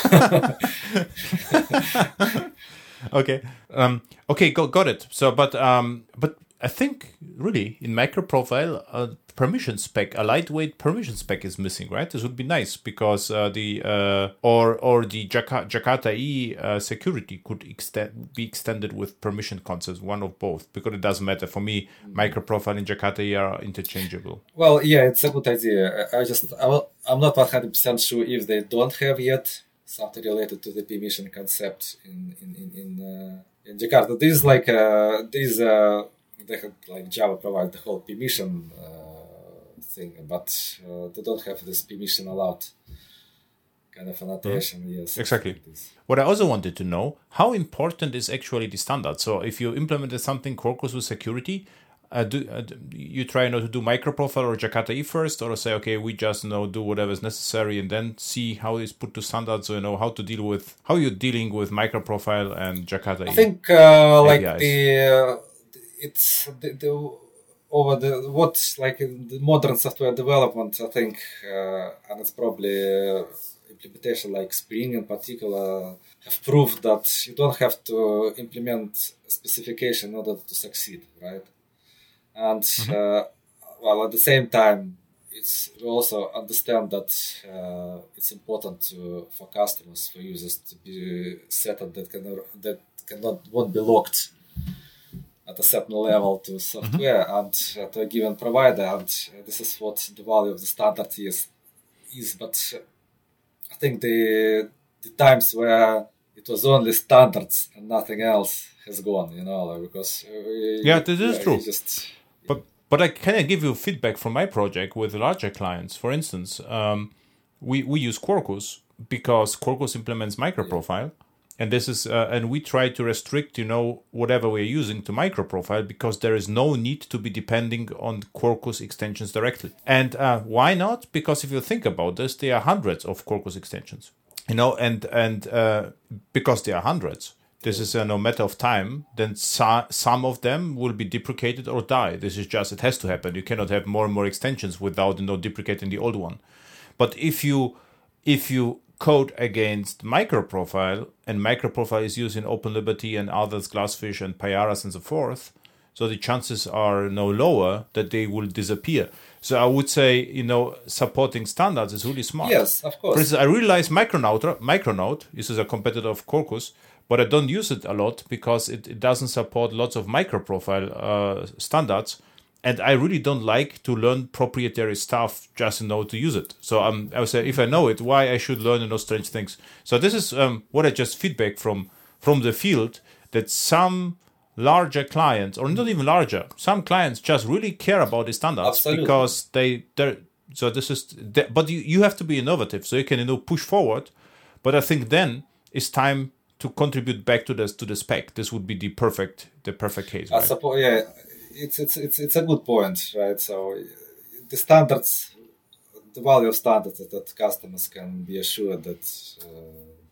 okay, um, okay, got got it. So, but um, but I think really in MicroProfile, uh, permission spec, a lightweight permission spec is missing, right? This would be nice because uh, the uh, or or the Jaka- Jakarta E E uh, security could extend be extended with permission concepts, one of both, because it doesn't matter for me. MicroProfile and Jakarta E E are interchangeable. Well, yeah, it's a good idea. I, I just I'm not one hundred percent sure if they don't have yet something related to the permission concept in in in in, uh, in Jakarta. This is like uh, this uh, they had like Java provide the whole permission. Uh, thing, but uh, they don't have this permission allowed kind of annotation. Mm-hmm. Yes, exactly. What I also wanted to know, how important is actually the standard? So if you implemented something Quarkus with security, uh, do, uh, do you try you know, to do MicroProfile or Jakarta E first, or say, okay, we just you know do whatever is necessary and then see how it's put to standard, so you know how to deal with how you're dealing with MicroProfile and Jakarta E? I think uh, like the, uh, it's the, the over the what's like in the modern software development, I think, uh, and it's probably uh, implementation like Spring in particular have proved that you don't have to implement specification in order to succeed, right? And mm-hmm. uh, well, at the same time, it's we also understand that uh, it's important to, for customers, for users to be set up that can that cannot won't be locked at a certain level to software mm-hmm. and uh, to a given provider, and uh, this is what the value of the standard is. Is but uh, I think the the times where it was only standards and nothing else has gone, you know, because uh, yeah, this is uh, true. Just, but but I can give you feedback from my project with larger clients. For instance, um, we we use Quarkus because Quarkus implements MicroProfile. Yeah. And this is, uh, and we try to restrict, you know, whatever we're using to MicroProfile because there is no need to be depending on Quarkus extensions directly. And uh, why not? Because if you think about this, there are hundreds of Quarkus extensions, you know, and and uh, because there are hundreds, this is a no matter of time. Then so- some of them will be deprecated or die. This is just it has to happen. You cannot have more and more extensions without you know deprecating the old one. But if you if you code against MicroProfile, and MicroProfile is used in OpenLiberty and others, Glassfish and Pyaras and so forth, so the chances are no lower that they will disappear. So I would say, you know, supporting standards is really smart. Yes, of course. For instance, I realize Micronaut, Micronaut, this is a competitor of Quarkus, but I don't use it a lot because it, it doesn't support lots of MicroProfile uh, standards. And I really don't like to learn proprietary stuff just to know to use it. So um, I would say, if I know it, why I should learn, you know, strange things. So this is um, what I just feedback from from the field, that some larger clients, or not even larger, some clients just really care about the standards. Absolutely. Because they, so this is, they, but you, you have to be innovative so you can, you know, push forward. But I think then it's time to contribute back to this, to the spec. This would be the perfect, the perfect case. I right? suppose, yeah. It's it's it's it's a good point, right? So the standards, the value of standards that, that customers can be assured that uh,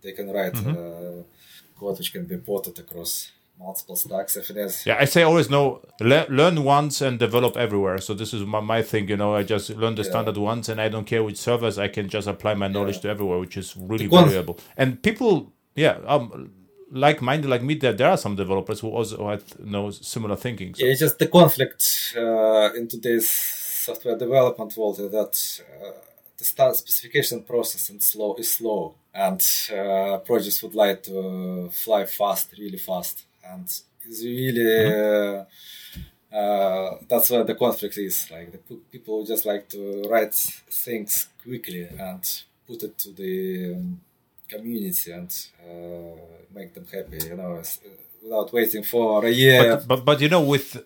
they can write mm-hmm. uh, code which can be ported across multiple stacks. F N S. Yeah, I say always no, le- learn once and develop everywhere. So this is my, my thing, you know. I just learn the yeah. standard once, and I don't care which servers. I can just apply my knowledge yeah. to everywhere, which is really because... valuable. And people, yeah. Um, like-minded like me, there, there are some developers who also have you know, similar thinking. So. Yeah, it's just the conflict uh, in today's software development world that uh, the start specification process and slow is slow, and uh, projects would like to fly fast, really fast, and it's really mm-hmm. uh, uh, that's where the conflict is. Like the people just like to write things quickly and put it to the um, community and uh, make them happy, you know, without waiting for a year. But, but but you know, with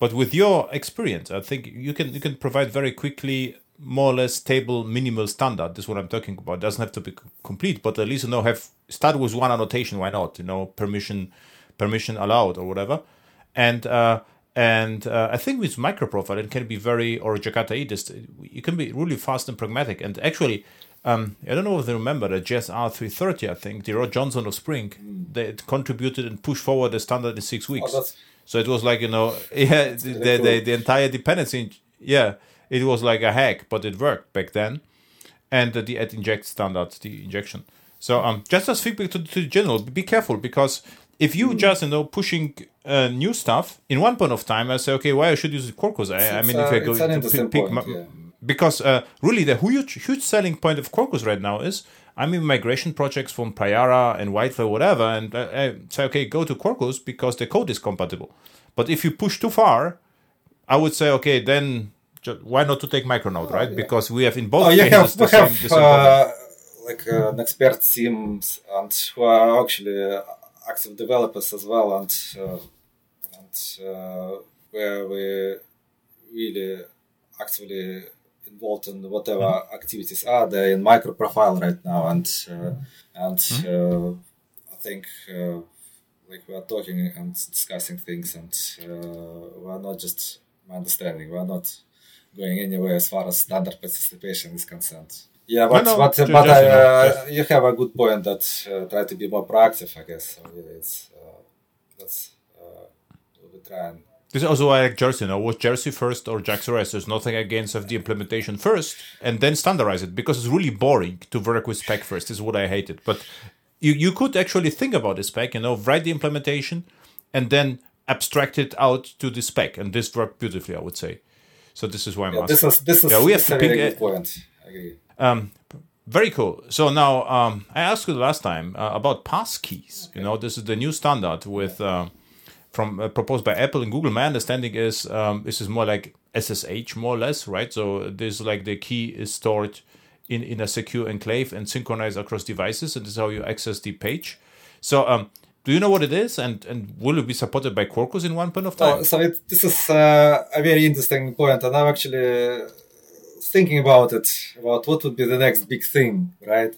but with your experience, I think you can you can provide very quickly more or less stable minimal standard. This is what I'm talking about. It doesn't have to be complete, but at least you know have start with one annotation. Why not? You know, permission permission allowed or whatever, and. Uh, And uh, I think with MicroProfile, it can be very, or Jakarta E E, you can be really fast and pragmatic. And actually, um, I don't know if they remember the J S R three thirty, I think, Dero Johnson of Spring, mm. they contributed and pushed forward the standard in six weeks. Oh, so it was like, you know, yeah, the, the, the, the entire dependency, yeah, it was like a hack, but it worked back then. And the, the at inject standard, the injection. So um, just as feedback to, to the general, be careful because... If you mm. just, you know, pushing uh, new stuff, in one point of time, I say, okay, why I should use Quarkus? I, I mean, uh, if I go to p- pick... Point, ma- yeah. Because uh, really the huge huge selling point of Quarkus right now is I'm in migration projects from Pyara and Wildfly, whatever, and I, I say, okay, go to Quarkus because the code is compatible. But if you push too far, I would say, okay, then ju- why not to take Micronaut, oh, right? Yeah. Because we have in both oh, cases yeah, the same... Have, the same uh, like uh, an expert team and who are actually... Uh, active developers as well, and uh, and uh, where we really actively involved in whatever mm-hmm. activities are there in MicroProfile right now, and uh, and mm-hmm. uh, I think uh, like we are talking and discussing things, and uh, we are not just my understanding. We are not going anywhere as far as standard participation is concerned. Yeah, but no, no, but, but I, uh, you have a good point that uh, try to be more proactive, I guess. So it's uh, that's uh, we try. And... This is also like Jersey. You know, was Jersey first or J A X R S? There's nothing against have the implementation first and then standardize it because it's really boring to work with spec first. This is what I hated. But you you could actually think about the spec. You know, write the implementation and then abstract it out to the spec, and this worked beautifully, I would say. So this is why I'm yeah, asking. This is this is yeah, we have to pick a good point. I agree. Um, very cool. So now um, I asked you last time uh, about pass keys. Okay. You know, this is the new standard with uh, from uh, proposed by Apple and Google. My understanding is um, this is more like S S H, more or less, right? So this like the key is stored in, in a secure enclave and synchronized across devices, and this is how you access the page. So um, do you know what it is, and, and will it be supported by Quarkus in one point of time? Oh, so it, this is uh, a very interesting point, and I'm actually. Thinking about it, about what would be the next big thing, right?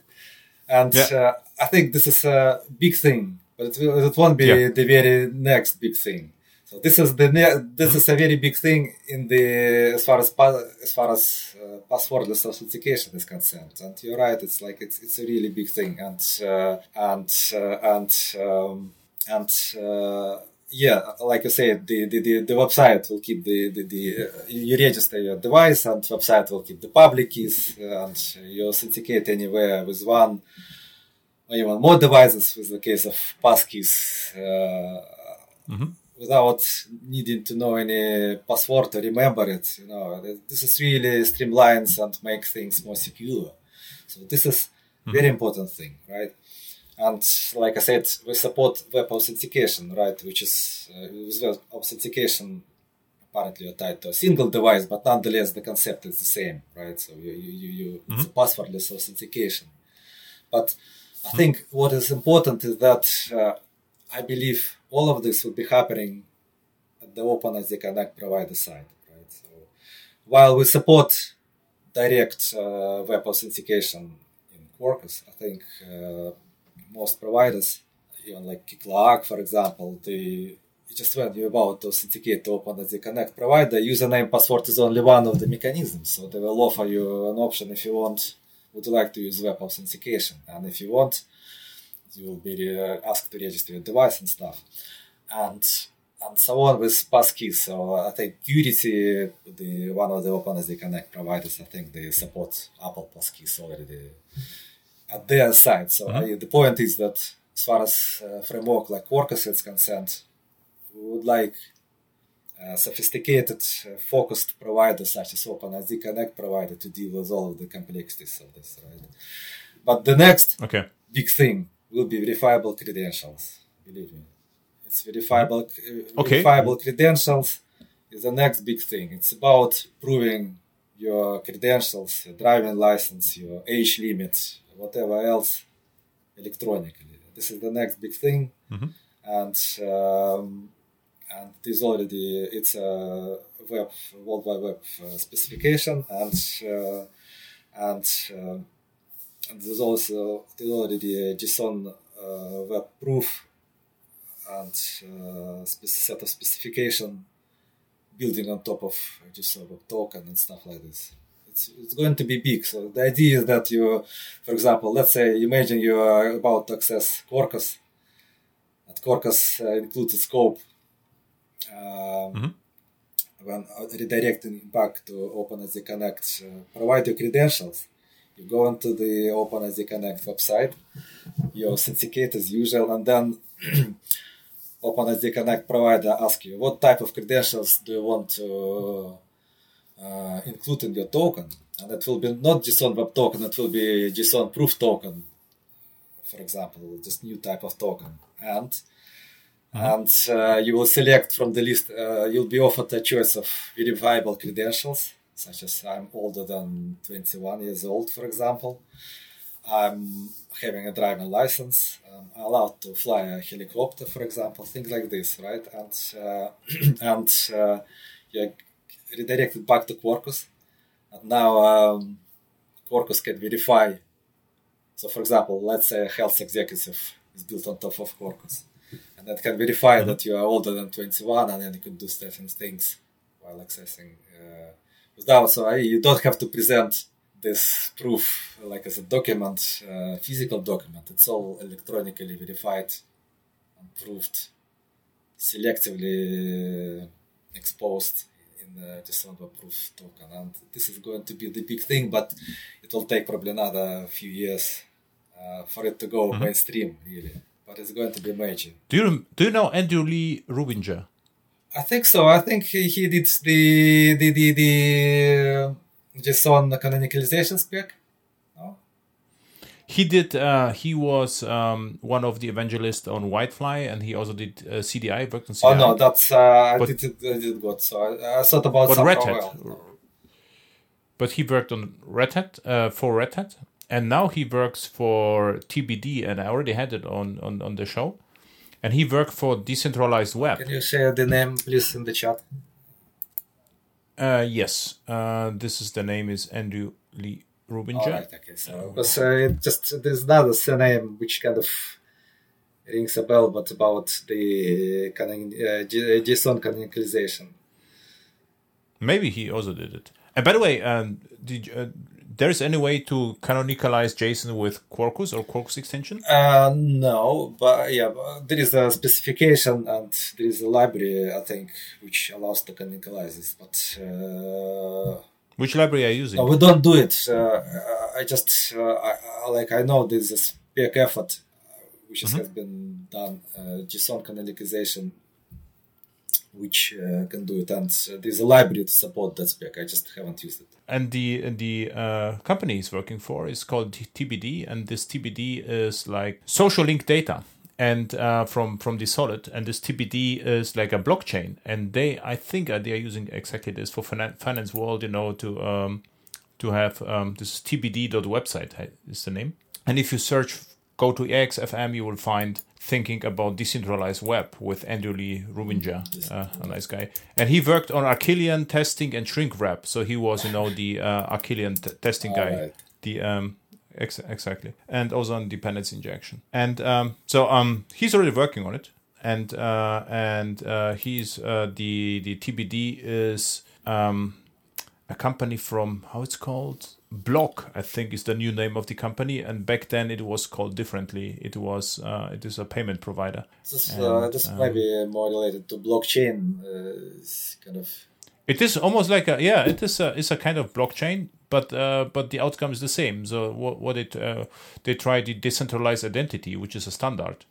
And yeah. uh, I think this is a big thing, but it, it won't be yeah. the very next big thing. So this is the ne- this is a very big thing in the as far as pa- as far as uh, passwordless authentication is concerned. And you're right, it's like it's it's a really big thing, and uh, and uh, and um, and uh, Yeah, like I said, the, the, the, the website will keep the, the, the uh, you register your device and website will keep the public keys, and you authenticate anywhere with one or even more devices with the case of passkeys uh, mm-hmm. without needing to know any password to remember it. You know, this is really streamlines and makes things more secure. So this is a very important thing, right? And like I said, we support web authentication, right? Which is, uh, with web authentication, apparently tied to a single device, but nonetheless, the concept is the same, right? So you, you, you mm-hmm. it's a passwordless authentication. But I think what is important is that uh, I believe all of this would be happening at the OpenID Connect provider side, right? So while we support direct uh, web authentication in Quarkus, I think uh, most providers, even like Kikla, for example, they just when you're about to authenticate the OpenID Connect provider, username password is only one of the mechanisms. So they will offer you an option if you want, would you like to use web authentication? And if you want, you will be uh, asked to register your device and stuff. And and so on with passkeys. So I think Qurity, the one of the OpenID Connect providers, I think they support Apple passkeys already at their side. So mm-hmm. I, the point is that as far as uh, framework like Quarkus is concerned, we would like uh, sophisticated, uh, focused providers such as OpenID Connect provider to deal with all of the complexities of this, right? But the next okay. big thing will be verifiable credentials. Believe me, it's verifiable. Uh, okay. Verifiable credentials is the next big thing. It's about proving your credentials, your driving license, your age limit, whatever else, electronically. This is the next big thing, mm-hmm. and um, and it's already it's a web World Wide Web uh, specification, and uh, and, um, and there's also there's already a JSON uh, web proof and uh, set of specification building on top of JSON Web Token and stuff like this. It's going to be big. So the idea is that you, for example, let's say, imagine you are about to access Quarkus. And Quarkus uh, includes a scope uh, mm-hmm. when redirecting back to OpenID Connect. Uh, provide your credentials. You go onto the OpenID Connect website. You authenticate as usual. And then OpenID Connect provider asks you, what type of credentials do you want to... Uh, including your token, and it will be not JSON Web Token, it will be JSON Proof Token, for example, just new type of token. And mm-hmm. and uh, you will select from the list, uh, you'll be offered a choice of verifiable credentials, such as I'm older than twenty-one years old, for example. I'm having a driving license. I'm allowed to fly a helicopter, for example, things like this, right? And, uh, and uh, you're redirected back to Quarkus, and now um, Quarkus can verify. So, for example, let's say a health executive is built on top of Quarkus, and that can verify mm-hmm. that you are older than twenty-one, and then you can do certain things while accessing. Uh, without, so I, you don't have to present this proof like as a document, uh, physical document. It's all electronically verified and proved, selectively exposed. Uh, JSON Web Proof Token, and this is going to be the big thing, but it will take probably another few years uh, for it to go mm-hmm. mainstream, really. But it's going to be major. Do you do you know Andrew Lee Rubinger? I think so. I think he, he did the the the, the uh, JSON canonicalization spec. No? He did. Uh, he was um, one of the evangelists on Wildfly, and he also did uh, C D I. Worked on C D I. Oh no, that's uh, but, I did it. I did good. So I, I thought about. But Red Hat. Well. But he worked on Red Hat uh, for Red Hat, and now he works for T B D. And I already had it on, on, on the show, and he worked for decentralized web. Can you share the name, please, in the chat? Uh, yes. Uh, this is the name is Andrew Lee Rubinger. All right, okay. So, because uh, it just there's another surname which kind of rings a bell, but about the canon- uh, G- JSON canonicalization. Maybe he also did it. And by the way, um, did uh, there's any way to canonicalize JSON with Quarkus or Quarkus extension? Uh, no, but yeah, there is a specification and there is a library, I think, which allows to canonicalize this. But uh, which library are you using? No, we don't do it. Uh, I just uh, I, like I know there's a spec effort which mm-hmm. has been done, uh, JSON canonicalization, which uh, can do it, and uh, there's a library to support that spec. I just haven't used it. And the the uh, company he's working for is called T B D, and this T B D is like social link data, and uh, from from the solid, and this T B D is like a blockchain, and they I think uh, they are using exactly this for finance, finance world, you know, to um, to have um, this T B D dot website is the name, and if you search. Go to E X F M, you will find Thinking About Decentralized Web with Andrew Lee Rubinger, uh, a nice guy. And he worked on Arquillian testing and shrink wrap. So he was, you know, the uh, Arquillian t- testing guy. Right. The um, ex- Exactly. And also on dependency injection. And um, so um, he's already working on it. And uh, and uh, he's uh, the, the T B D is um, a company from, how it's called? Block, I think, is the new name of the company, and back then it was called differently. It was, uh, it is a payment provider. This, and, uh, this um, might be more related to blockchain, uh, kind of. It is almost like a yeah. It is a it's a kind of blockchain, but uh, but the outcome is the same. So what what it uh, they try the decentralized identity, which is a standard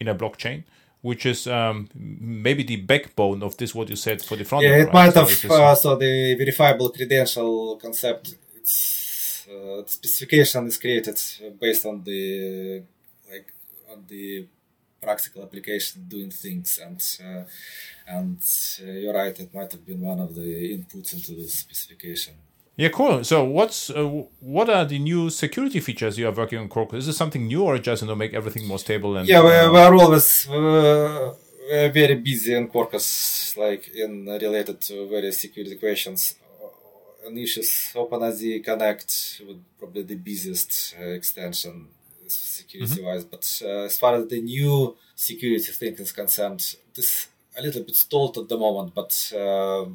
in a blockchain. Which is um, maybe the backbone of this, what you said for the front. Yeah, it right? might so have uh, so the verifiable credential concept. It's, uh, the specification is created based on the like on the practical application doing things, and uh, and uh, you're right. It might have been one of the inputs into the specification. Yeah, cool. So what's uh, what are the new security features you are working on Quarkus? Is this something new or just to make everything more stable? And yeah, we're, we're always uh, we're very busy in Quarkus, like in related to various security questions and issues. OpenID Connect would probably the busiest uh, extension security-wise. Mm-hmm. But uh, as far as the new security thing is concerned, this a little bit stalled at the moment, but. Uh,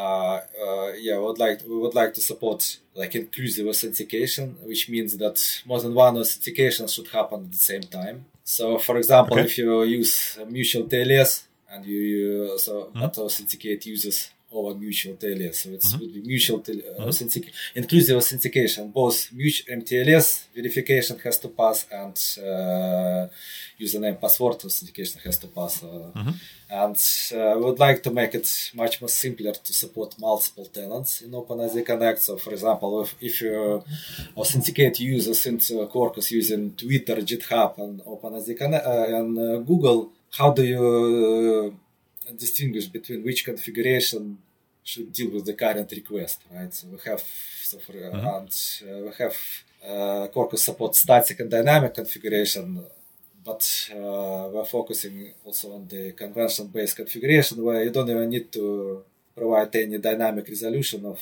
Uh, uh, yeah, we would like we would like to support like inclusive authentication, which means that more than one authentication should happen at the same time. So, for example, okay. if you use mutual T L S and you, you so mm-hmm. not authenticate users over mutual T L S, so it's mm-hmm. would be mutual te- mm-hmm. authentic- inclusive authentication. Both mutual M T L S verification has to pass and uh, username password authentication has to pass. Uh, mm-hmm. And uh, we would like to make it much more simpler to support multiple tenants in OpenID Connect. So, for example, if, if you authenticate users into Quarkus using Twitter, GitHub, and OpenID Connect uh, and uh, Google, how do you uh, distinguish between which configuration should deal with the current request? Right. So we have, so for, uh, mm-hmm. and uh, we have uh, Quarkus supports static and dynamic configuration. But uh, we're focusing also on the convention-based configuration where you don't even need to provide any dynamic resolution of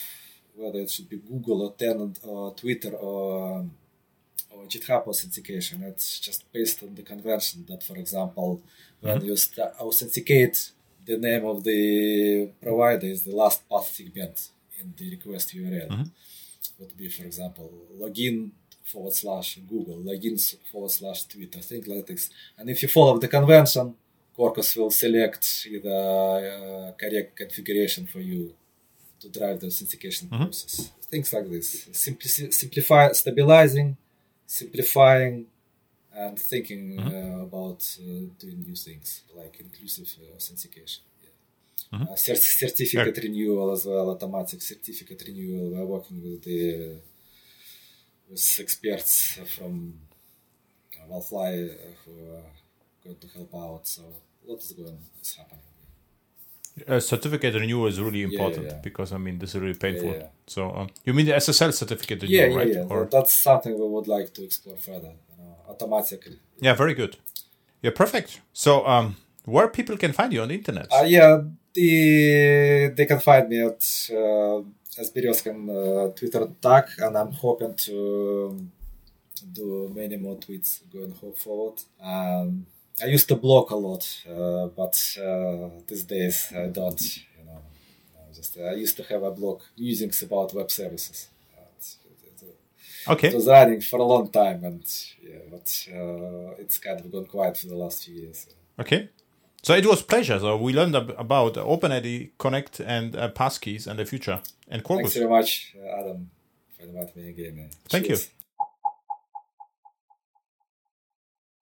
whether it should be Google or tenant or Twitter or, or GitHub authentication. It's just based on the convention that, for example, mm-hmm. when you st- authenticate, the name of the provider is the last path segment in the request U R L. Mm-hmm. Would be, for example, login forward slash Google, logins forward slash Twitter, things like this. And if you follow the convention, Quarkus will select the uh, correct configuration for you to drive the authentication mm-hmm. process. Things like this. Simpli- simplify, stabilizing, simplifying, and thinking mm-hmm. uh, about uh, doing new things like inclusive uh, authentication. Yeah. Mm-hmm. Uh, cert- certificate sure. renewal as well, automatic certificate renewal. We're working with the with experts from Wildfly who are going to help out. So what is going is happening. Uh, certificate renewal is really important yeah, yeah, yeah. because I mean this is really painful. Yeah, yeah. So um, you mean the S S L certificate renewal, yeah, right? Yeah, yeah. Or... that's something we would like to explore further. You know, automatically. Yeah, very good. Yeah, perfect. So um, where people can find you on the internet? Uh, yeah, they they can find me at. Uh, As Beryozkin uh, Twitter tag, and I'm hoping to do many more tweets going forward. Um, I used to blog a lot, uh, but uh, these days I don't. You know, I just I used to have a blog musings about web services. And it Okay. It was running for a long time, and yeah, but uh, it's kind of gone quiet for the last few years. Okay. So it was a pleasure. So we learned ab- about OpenID Connect and uh, passkeys and the future and Quarkus. Thanks very much, Adam, for inviting me again. Thank Cheers. you.